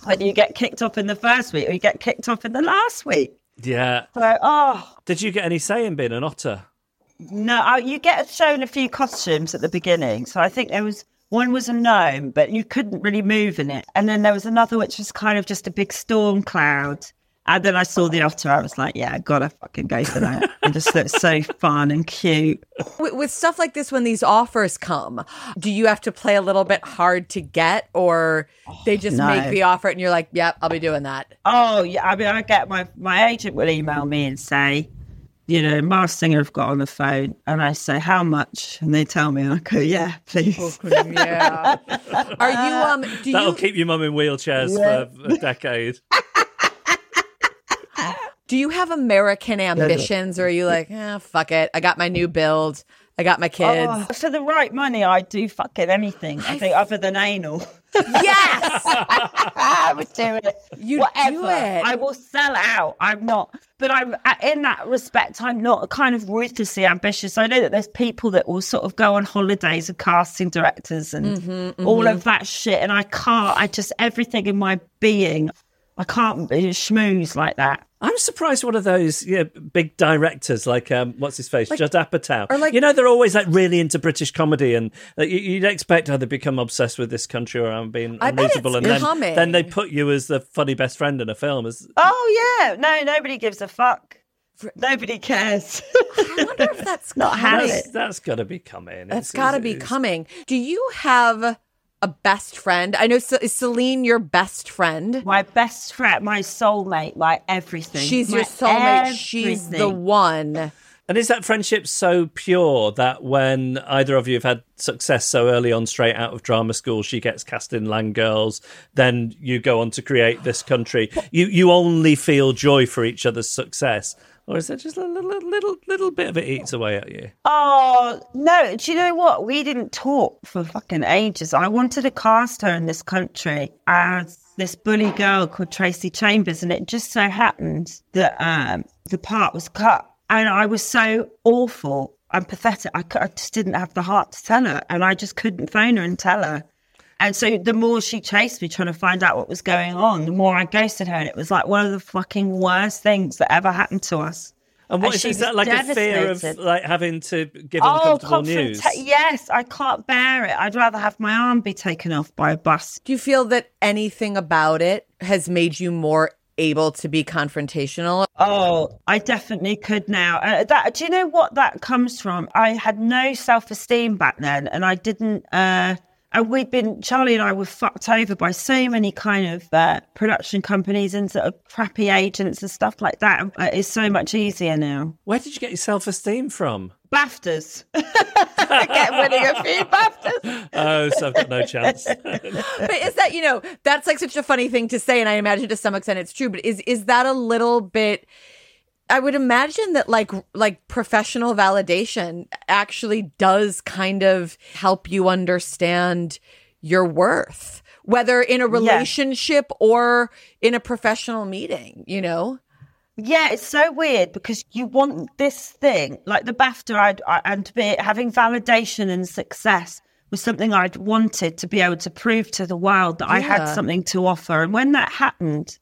whether you get kicked off in the first week or you get kicked off in the last week. Yeah. So, did you get any say in being an otter? No, you get shown a few costumes at the beginning. So I think there was... one was a gnome, but you couldn't really move in it. And then there was another, which was kind of just a big storm cloud. And then I saw the otter. I was like, yeah, gotta fucking go for that. It just looked so fun and cute. With stuff like this, when these offers come, do you have to play a little bit hard to get, or they just make the offer and you're like, yep, I'll be doing that? Oh, yeah. I mean, I get my agent will email me and say, you know, Masked Singer have got on the phone, and I say, how much? And they tell me, and I go, yeah, please. Yeah. Are you, that'll keep your mum in wheelchairs for a decade. Do you have American ambitions, or are you like, fuck it, I got my new build, I got my kids? For the right money, I'd do fucking anything, I think, other than anal. Yes! I would do it. Whatever. Do it. I will sell out. I'm not. But I'm in that respect, I'm not kind of ruthlessly ambitious. I know that there's people that will sort of go on holidays and casting directors and all of that shit. And I can't. I just, everything in my being, I can't schmooze like that. I'm surprised one of those big directors like, what's his face, like, Judd Apatow. Or like, they're always like really into British comedy, and like, you'd expect how they become obsessed with This Country or I'm Being Unreasonable, and then they put you as the funny best friend in a film. Oh, yeah. No, nobody gives a fuck. Nobody cares. I wonder if that's not how it. That's got to be coming. That's got to be coming. Do you have... a best friend? I know, is Celine your best friend? My best friend, my soulmate, my everything. She's your soulmate. Everything. She's the one. And is that friendship so pure that when either of you have had success so early on, straight out of drama school, she gets cast in Land Girls, then you go on to create This Country, you only feel joy for each other's success? Or is that just a little bit of it eats away at you? Oh, no. Do you know what? We didn't talk for fucking ages. I wanted to cast her in This Country as this bully girl called Tracy Chambers. And it just so happened that the part was cut. And I was so awful and pathetic. I just didn't have the heart to tell her. And I just couldn't phone her and tell her. And so the more she chased me trying to find out what was going on, the more I ghosted her. And it was like one of the fucking worst things that ever happened to us. And what is that, like a fear of like having to give uncomfortable news? Yes, I can't bear it. I'd rather have my arm be taken off by a bus. Do you feel that anything about it has made you more able to be confrontational? Oh, I definitely could now. Do you know what that comes from? I had no self-esteem back then, and I didn't... and Charlie and I were fucked over by so many kind of production companies and sort of crappy agents and stuff like that. It's so much easier now. Where did you get your self-esteem from? BAFTAs. I get winning a few BAFTAs. Oh, so I've got no chance. But is that, that's like such a funny thing to say, and I imagine to some extent it's true, but is that a little bit... I would imagine that like professional validation actually does kind of help you understand your worth, whether in a relationship or in a professional meeting, Yeah, it's so weird because you want this thing, like the BAFTA, having validation and success was something I'd wanted to be able to prove to the world that I had something to offer. And when that happened...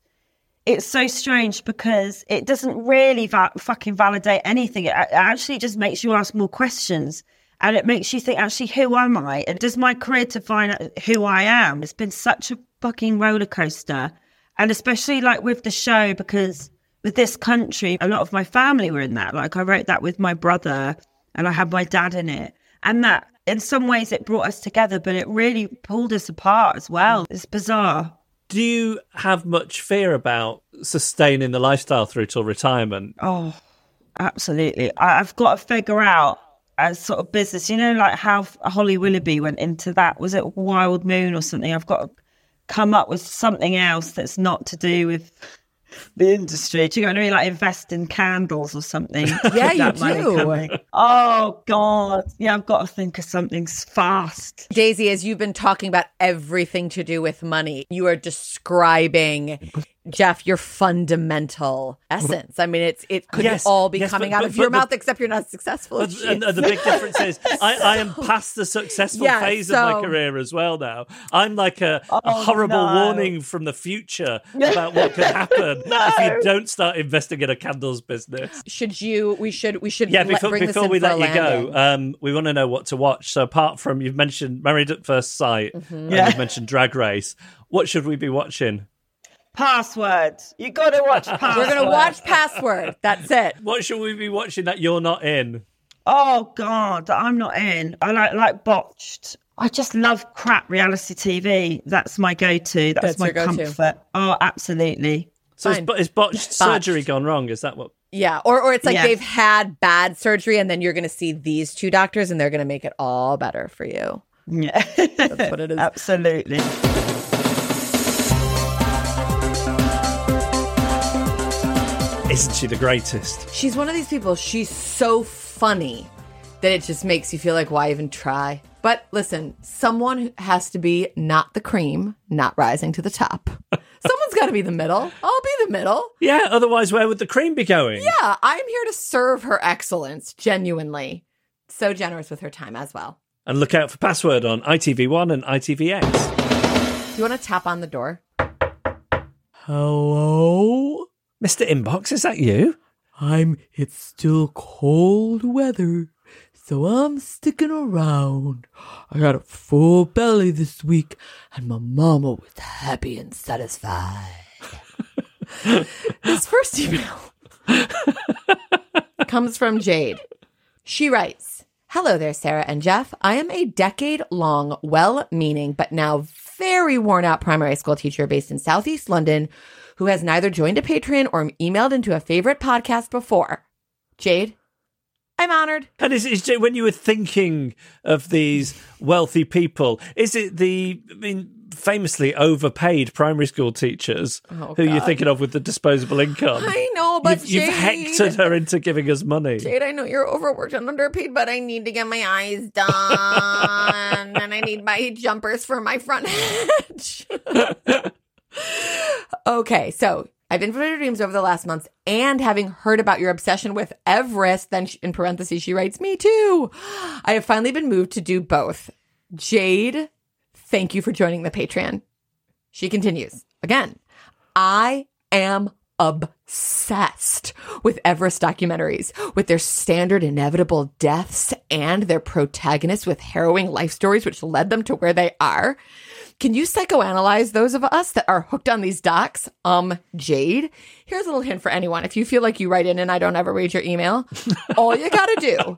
it's so strange because it doesn't really fucking validate anything. It actually just makes you ask more questions. And it makes you think, actually, who am I? And does my career define who I am? It's been such a fucking roller coaster. And especially like with the show, because with This Country, a lot of my family were in that. Like I wrote that with my brother and I had my dad in it. And that in some ways it brought us together, but it really pulled us apart as well. It's bizarre. Do you have much fear about sustaining the lifestyle through till retirement? Oh, absolutely. I've got to figure out a sort of business, you know, like how Holly Willoughby went into that. Was it Wild Moon or something? I've got to come up with something else that's not to do with the industry. Do you know what I mean? Like invest in candles or something. Yeah, you do. Oh, God. Yeah, I've got to think of something fast. Daisy, as you've been talking about everything to do with money, you are describing, Jeff, your fundamental essence. I mean, it could all be coming out of your mouth, except you're not successful. And the big difference is I am past the successful phase of my career as well now. I'm like a horrible warning from the future about what could happen if you don't start investing in a candles business. Before we let you go, we want to know what to watch. So apart from, you've mentioned Married at First Sight, and you've mentioned Drag Race. What should we be watching? Password. You got to watch Password. We're going to watch Password. That's it. What should we be watching that you're not in? Oh, God, I'm not in. I like Botched. I just love crap reality TV. That's my go-to. That's my comfort. Oh, absolutely. So is Botched surgery gone wrong? Is that what? Yeah, or it's like they've had bad surgery and then you're going to see these two doctors and they're going to make it all better for you. Yeah. That's what it is. Absolutely. Isn't she the greatest? She's one of these people. She's so funny that it just makes you feel like, why even try? But listen, someone has to be not the cream, not rising to the top. Someone's got to be the middle. I'll be the middle. Yeah, otherwise where would the cream be going? Yeah, I'm here to serve her excellence, genuinely. So generous with her time as well. And look out for Password on ITV1 and ITVX. Do you want to tap on the door? Hello? Mr. Inbox, is that you? It's still cold weather, so I'm sticking around. I got a full belly this week, and my mama was happy and satisfied. This first email comes from Jade. She writes, "Hello there, Sarah and Jeff. I am a decade-long, well-meaning, but now very worn-out primary school teacher based in Southeast London who has neither joined a Patreon or emailed into a favorite podcast before. Jade, I'm honored." And is when you were thinking of these wealthy people, is it famously overpaid primary school teachers who you're thinking of with the disposable income? I know, but you've hectored her into giving us money. Jade, I know you're overworked and underpaid, but I need to get my eyes done. And I need my jumpers for my front hedge. Okay, so I've been following your dreams over the last months and having heard about your obsession with Everest, then in parentheses she writes, "Me too." I have finally been moved to do both. Jade, thank you for joining the Patreon. She continues, again, "I am obsessed with Everest documentaries, with their standard inevitable deaths and their protagonists with harrowing life stories which led them to where they are. Can you psychoanalyze those of us that are hooked on these docs? Jade, here's a little hint for anyone. If you feel like you write in and I don't ever read your email, all you got to do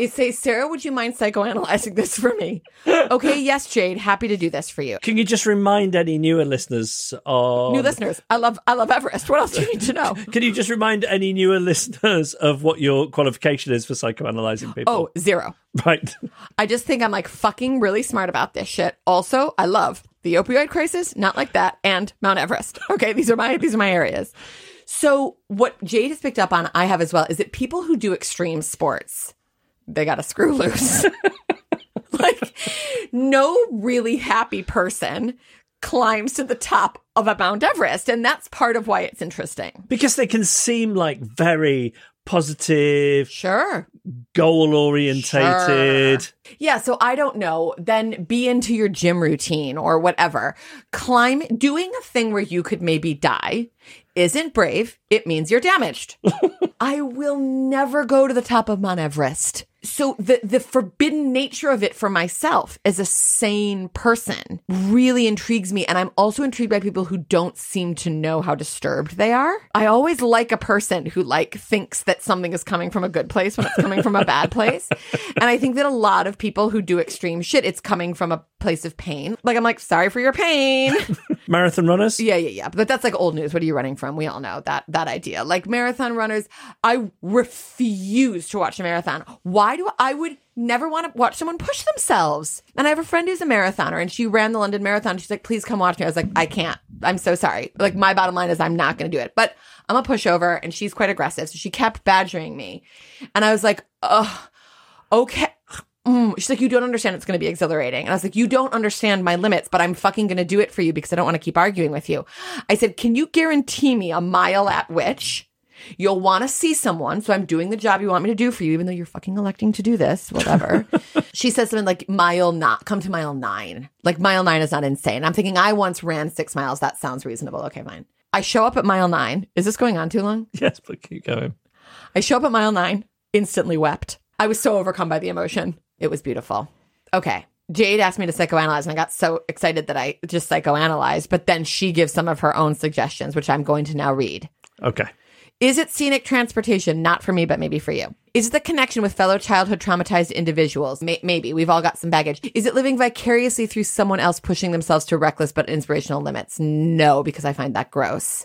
is say, 'Sarah, would you mind psychoanalyzing this for me?' Okay, yes, Jade, happy to do this for you." Can you just remind any newer listeners of... New listeners, I love Everest. What else do you need to know? Can you just remind any newer listeners of what your qualification is for psychoanalyzing people? Oh, zero. Right. I just think I'm like fucking really smart about this shit. Also, I love the opioid crisis, not like that, and Mount Everest. Okay, these are my areas. So what Jade has picked up on, I have as well, is that people who do extreme sports, they got to screw loose. Like, no really happy person climbs to the top of a Mount Everest, and that's part of why it's interesting. Because they can seem like very positive, sure, goal-orientated. Sure. Yeah, so I don't know. Then be into your gym routine or whatever. Doing a thing where you could maybe die isn't brave. It means you're damaged. I will never go to the top of Mount Everest. So the forbidden nature of it for myself as a sane person really intrigues me. And I'm also intrigued by people who don't seem to know how disturbed they are. I always like a person who thinks that something is coming from a good place when it's coming from a bad place. And I think that a lot of people who do extreme shit, it's coming from a place of pain. I'm sorry for your pain. Marathon runners? Yeah. But that's old news. What are you running from? We all know that idea. Marathon runners, I refuse to watch a marathon. Why do I would never want to watch someone push themselves? And I have a friend who's a marathoner, and she ran the London Marathon. She's like, please come watch me. I was like, I can't. I'm so sorry. My bottom line is I'm not going to do it. But I'm a pushover, and she's quite aggressive. So she kept badgering me. And I was like, oh, okay. She's like, you don't understand. It's going to be exhilarating. And I was like, you don't understand my limits, but I'm fucking going to do it for you because I don't want to keep arguing with you. I said, can you guarantee me a mile at which you'll want to see someone? So I'm doing the job you want me to do for you, even though you're fucking electing to do this, whatever. She says something come to mile 9. Mile 9 is not insane. I'm thinking, I once ran 6 miles. That sounds reasonable. Okay, fine. I show up at mile 9. Is this going on too long? Yes, but keep going. I show up at mile 9, instantly wept. I was so overcome by the emotion. It was beautiful. Okay. Jade asked me to psychoanalyze, and I got so excited that I just psychoanalyzed, but then she gives some of her own suggestions, which I'm going to now read. Okay. Is it scenic transportation? Not for me, but maybe for you. Is it the connection with fellow childhood traumatized individuals? Maybe. We've all got some baggage. Is it living vicariously through someone else pushing themselves to reckless but inspirational limits? No, because I find that gross.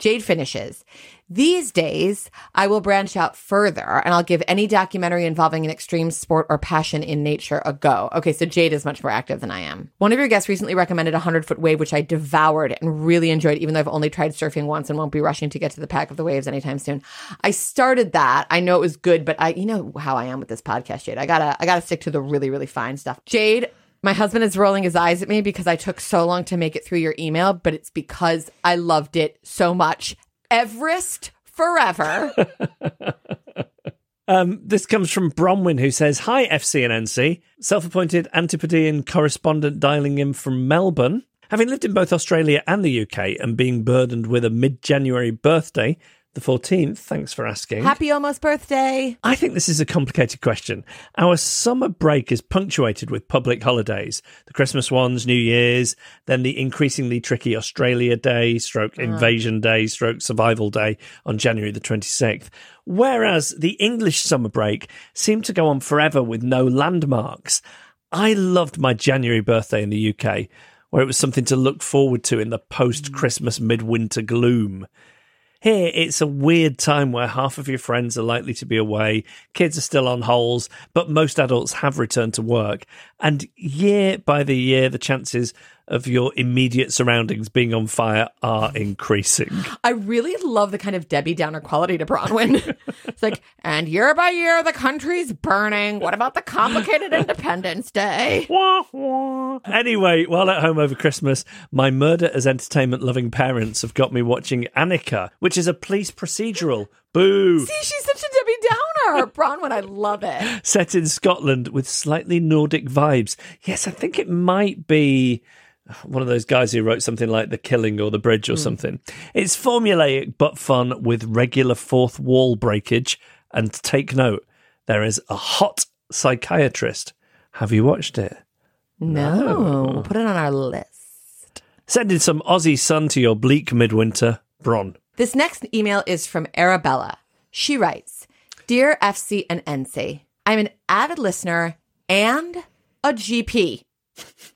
Jade finishes. These days, I will branch out further, and I'll give any documentary involving an extreme sport or passion in nature a go. Okay, so Jade is much more active than I am. One of your guests recently recommended a 100-foot wave, which I devoured and really enjoyed, even though I've only tried surfing once and won't be rushing to get to the pack of the waves anytime soon. I started that. I know it was good, but you know how I am with this podcast, Jade. I gotta stick to the really, really fine stuff. Jade, my husband is rolling his eyes at me because I took so long to make it through your email, but it's because I loved it so much. Everest forever. This comes from Bronwyn, who says, hi, FC and NC, self-appointed Antipodean correspondent dialing in from Melbourne. Having lived in both Australia and the UK and being burdened with a mid-January birthday, the 14th, thanks for asking. Happy almost birthday. I think this is a complicated question. Our summer break is punctuated with public holidays, the Christmas ones, New Year's, then the increasingly tricky Australia Day, / Invasion Day, / Survival Day on January the 26th. Whereas the English summer break seemed to go on forever with no landmarks. I loved my January birthday in the UK, where it was something to look forward to in the post-Christmas midwinter gloom. Here, it's a weird time where half of your friends are likely to be away, kids are still on holes, but most adults have returned to work. And year by the year, the chances of your immediate surroundings being on fire are increasing. I really love the kind of Debbie Downer quality to Bronwyn. It's and year by year, the country's burning. What about the complicated Independence Day? Wah, wah. Anyway, while at home over Christmas, my murder as entertainment-loving parents have got me watching Annika, which is a police procedural. Boo! See, she's such a Debbie Downer. Bronwyn, I love it. Set in Scotland with slightly Nordic vibes. Yes, I think it might be one of those guys who wrote something like The Killing or The Bridge or something. It's formulaic but fun with regular fourth wall breakage. And take note, there is a hot psychiatrist. Have you watched it? No. Put it on our list. Sending some Aussie sun to your bleak midwinter, Bron. This next email is from Arabella. She writes, Dear FC and NC, I'm an avid listener and a GP.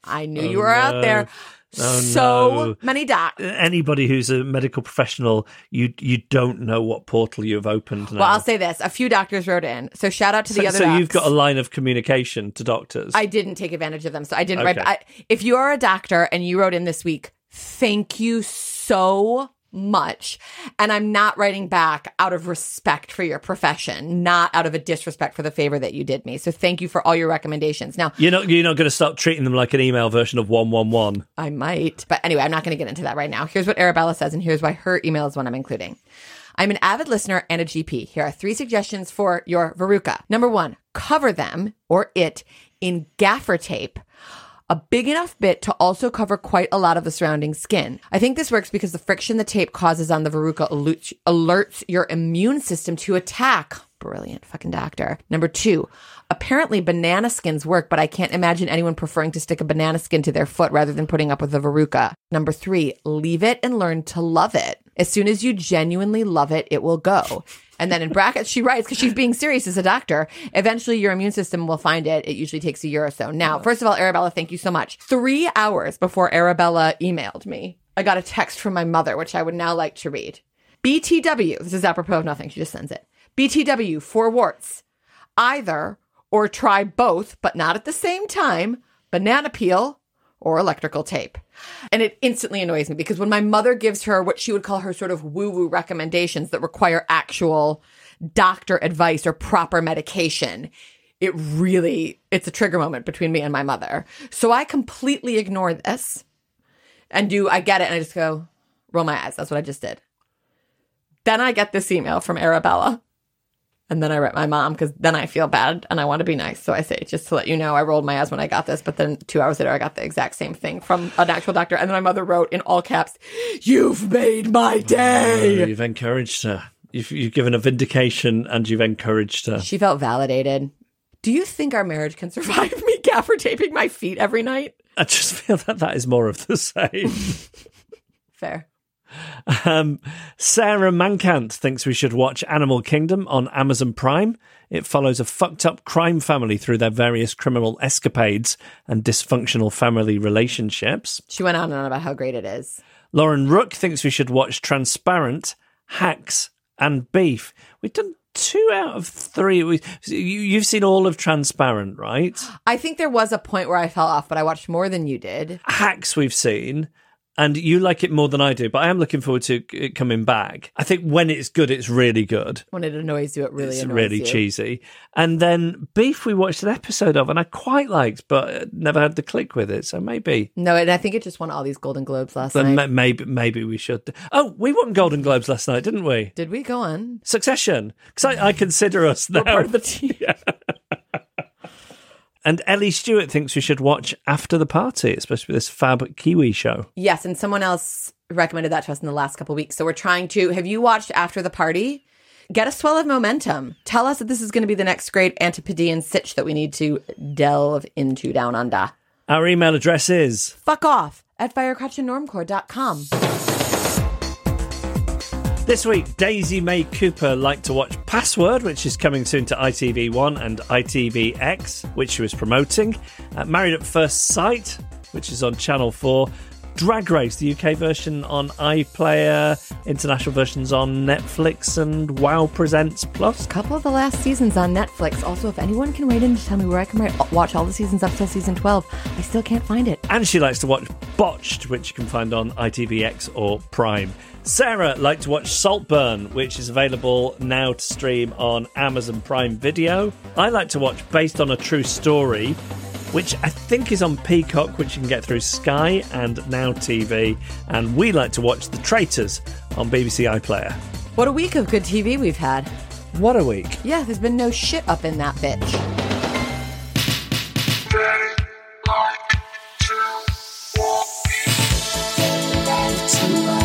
I knew you were out there. Many docs. Anybody who's a medical professional, you don't know what portal you've opened now. Well, I'll say this. A few doctors wrote in. So shout out to the other docs. So you've got a line of communication to doctors. I didn't take advantage of them. So I didn't write. If you are a doctor and you wrote in this week, thank you so much. And I'm not writing back out of respect for your profession, not out of a disrespect for the favor that you did me. So thank you for all your recommendations. Now, you're not going to stop treating them like an email version of 111. I might. But anyway, I'm not going to get into that right now. Here's what Arabella says, and here's why her email is one I'm including. I'm an avid listener and a GP. Here are 3 suggestions for your verruca. Number 1, cover them or it in gaffer tape. A big enough bit to also cover quite a lot of the surrounding skin. I think this works because the friction the tape causes on the verruca alerts your immune system to attack. Brilliant fucking doctor. Number 2, apparently banana skins work, but I can't imagine anyone preferring to stick a banana skin to their foot rather than putting up with the verruca. Number 3, leave it and learn to love it. As soon as you genuinely love it, it will go. And then in brackets, she writes, because she's being serious as a doctor, eventually your immune system will find it. It usually takes a year or so. Now, first of all, Arabella, thank you so much. 3 hours before Arabella emailed me, I got a text from my mother, which I would now like to read. BTW, this is apropos of nothing, she just sends it. BTW, 4 warts. Either or try both, but not at the same time, banana peel or electrical tape. And it instantly annoys me because when my mother gives her what she would call her sort of woo-woo recommendations that require actual doctor advice or proper medication, it really, it's a trigger moment between me and my mother. So I completely ignore this and I get it and I just go, roll my eyes. That's what I just did. Then I get this email from Arabella. And then I write my mom because then I feel bad and I want to be nice. So I say, just to let you know, I rolled my eyes when I got this. But then 2 hours later, I got the exact same thing from an actual doctor. And then my mother wrote in all caps, "You've made my day." Oh, you've encouraged her. You've given a vindication and you've encouraged her. She felt validated. Do you think our marriage can survive me gaffer taping my feet every night? I just feel that is more of the same. Fair. Sarah Mankant thinks we should watch Animal Kingdom on Amazon Prime. It follows a fucked up crime family through their various criminal escapades and dysfunctional family relationships. She went on and on about how great it is. Lauren Rook thinks we should watch Transparent, Hacks and Beef. We've done 2 out of 3. You've seen all of Transparent, right? I think there was a point where I fell off, but I watched more than you did. Hacks we've seen. And you like it more than I do, but I am looking forward to it coming back. I think when it's good, it's really good. When it annoys you, it really annoys you. It's really cheesy. And then Beef we watched an episode of, and I quite liked, but never had the click with it, so maybe. No, and I think it just won all these Golden Globes last night. Maybe we should. Oh, we won Golden Globes last night, didn't we? Did we? Go on. Succession. Because I consider us now. We're part of the team. Yeah. And Ellie Stewart thinks we should watch After the Party. It's supposed to be this fab Kiwi show. Yes, and someone else recommended that to us in the last couple of weeks. So we're trying to... Have you watched After the Party? Get a swell of momentum. Tell us that this is going to be the next great Antipodean sitch that we need to delve into down under. Our email address is... fuckoff@firecrotchandnormcore.com. This week, Daisy May Cooper liked to watch Password, which is coming soon to ITV1 and ITVX, which she was promoting. Married at First Sight, which is on Channel 4. Drag Race, the UK version on iPlayer, international versions on Netflix, and Wow Presents Plus. A couple of the last seasons on Netflix. Also, if anyone can wait in to tell me where I can watch all the seasons up till season 12, I still can't find it. And she likes to watch Botched, which you can find on ITVX or Prime. Sarah liked to watch Saltburn, which is available now to stream on Amazon Prime Video. I like to watch Based on a True Story, which I think is on Peacock, which you can get through Sky and Now TV. And we like to watch The Traitors on BBC iPlayer. What a week of good TV we've had. What a week. Yeah, there's been no shit up in that bitch. 3, 2, 1.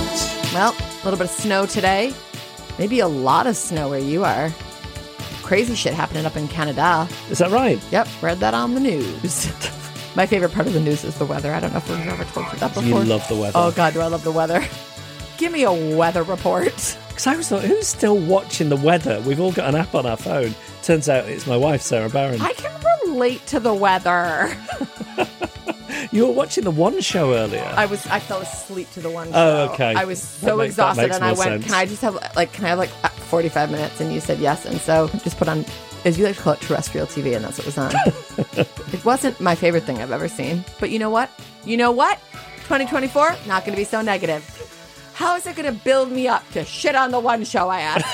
Well, a little bit of snow today. Maybe a lot of snow where you are. Crazy shit happening up in Canada. Is that right? Yep, read that on the news. My favorite part of the news is the weather. I don't know if we've ever told you that before. You love the weather. Oh, God, do I love the weather. Give me a weather report. Because I was like, who's still watching the weather? We've all got an app on our phone. Turns out it's my wife, Sarah Barron. I can relate to the weather. You were watching the One show earlier. I fell asleep to the One show. Oh, okay. I was so exhausted and I went, can I just have like 45 minutes? And you said yes. And so just put on, as you like to call it, terrestrial TV, and that's what was on. It wasn't my favorite thing I've ever seen. But you know what? 2024, not going to be so negative. How is it going to build me up to shit on the One show, I ask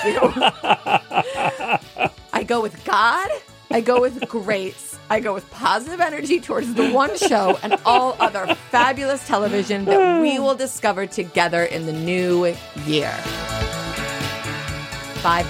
you? I go with God. I go with grace. I go with positive energy towards the One show and all other fabulous television that we will discover together in the new year. Bye-bye.